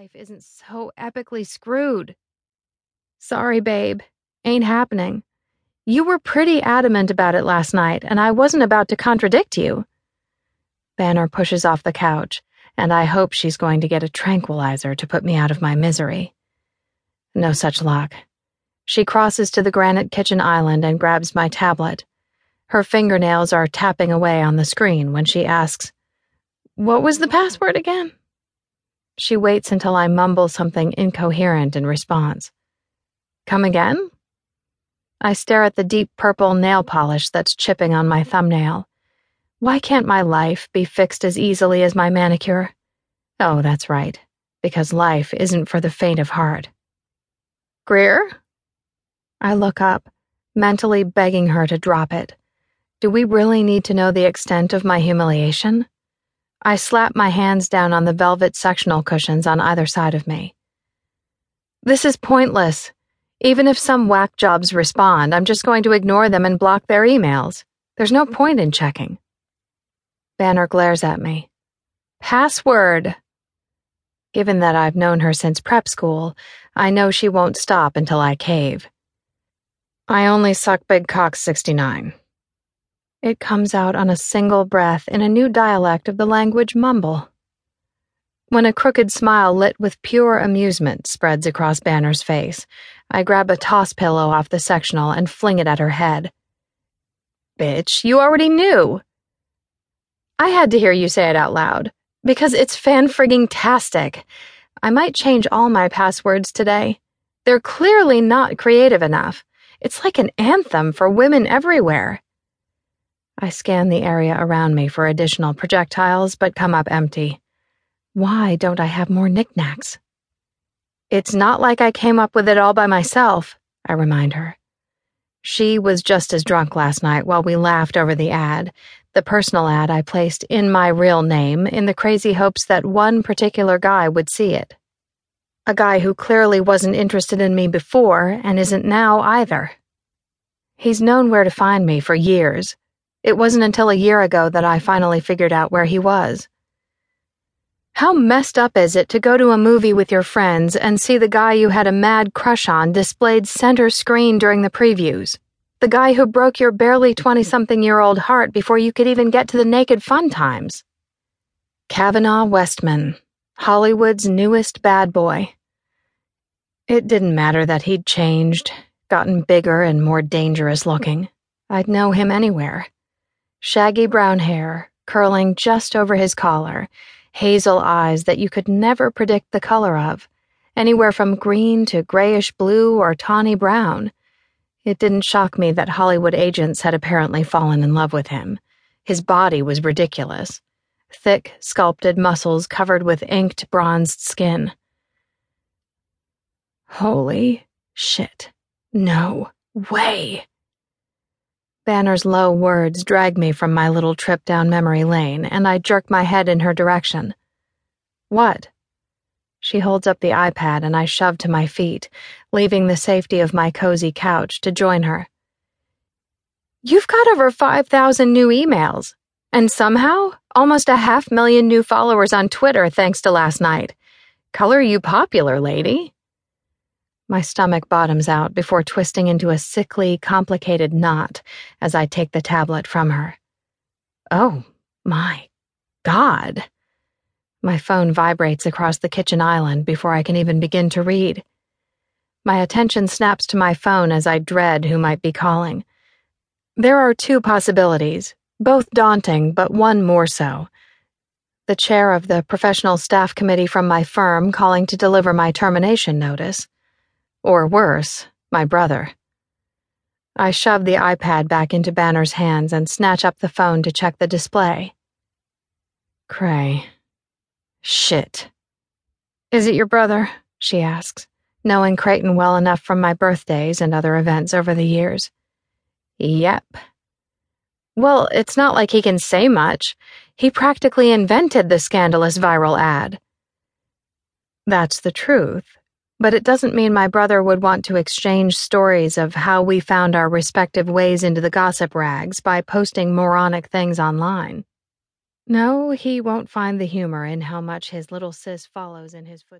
life isn't so epically screwed. Sorry, babe. Ain't happening. You were pretty adamant about it last night, and I wasn't about to contradict you. Banner pushes off the couch, and I hope she's going to get a tranquilizer to put me out of my misery. No such luck. She crosses to the granite kitchen island and grabs my tablet. Her fingernails are tapping away on the screen when she asks, "What was the password again?" She waits until I mumble something incoherent in response. "Come again?" I stare at the deep purple nail polish that's chipping on my thumbnail. Why can't my life be fixed as easily as my manicure? Oh, that's right, because life isn't for the faint of heart. "Greer?" I look up, mentally begging her to drop it. Do we really need to know the extent of my humiliation? I slap my hands down on the velvet sectional cushions on either side of me. This is pointless. Even if some whack jobs respond, I'm just going to ignore them and block their emails. There's no point in checking. Banner glares at me. "Password." Given that I've known her since prep school, I know she won't stop until I cave. "I only suck big cock 69. It comes out on a single breath in a new dialect of the language mumble. When a crooked smile lit with pure amusement spreads across Banner's face, I grab a toss pillow off the sectional and fling it at her head. "Bitch, you already knew." "I had to hear you say it out loud. Because it's fan-frigging-tastic. I might change all my passwords today. They're clearly not creative enough. It's like an anthem for women everywhere." I scan the area around me for additional projectiles, but come up empty. Why don't I have more knickknacks? "It's not like I came up with it all by myself," I remind her. She was just as drunk last night while we laughed over the ad, the personal ad I placed in my real name in the crazy hopes that one particular guy would see it. A guy who clearly wasn't interested in me before and isn't now either. He's known where to find me for years. It wasn't until a year ago that I finally figured out where he was. How messed up is it to go to a movie with your friends and see the guy you had a mad crush on displayed center screen during the previews? The guy who broke your barely 20-something-year-old heart before you could even get to the naked fun times? Cavanaugh Westman, Hollywood's newest bad boy. It didn't matter that he'd changed, gotten bigger and more dangerous looking. I'd know him anywhere. Shaggy brown hair, curling just over his collar, hazel eyes that you could never predict the color of, anywhere from green to grayish-blue or tawny-brown. It didn't shock me that Hollywood agents had apparently fallen in love with him. His body was ridiculous. Thick, sculpted muscles covered with inked, bronzed skin. Holy shit. No way. Banner's low words drag me from my little trip down memory lane, and I jerk my head in her direction. "What?" She holds up the iPad, and I shove to my feet, leaving the safety of my cozy couch to join her. "You've got over 5,000 new emails, and somehow almost 500,000 new followers on Twitter thanks to last night. Color you popular, lady." My stomach bottoms out before twisting into a sickly, complicated knot as I take the tablet from her. Oh, my God. My phone vibrates across the kitchen island before I can even begin to read. My attention snaps to my phone as I dread who might be calling. There are two possibilities, both daunting, but one more so. The chair of the professional staff committee from my firm calling to deliver my termination notice. Or worse, my brother. I shove the iPad back into Banner's hands and snatch up the phone to check the display. Cray. Shit. "Is it your brother?" she asks, knowing Creighton well enough from my birthdays and other events over the years. "Yep." "Well, it's not like he can say much. He practically invented the scandalous viral ad." That's the truth. But it doesn't mean my brother would want to exchange stories of how we found our respective ways into the gossip rags by posting moronic things online. No, he won't find the humor in how much his little sis follows in his footsteps.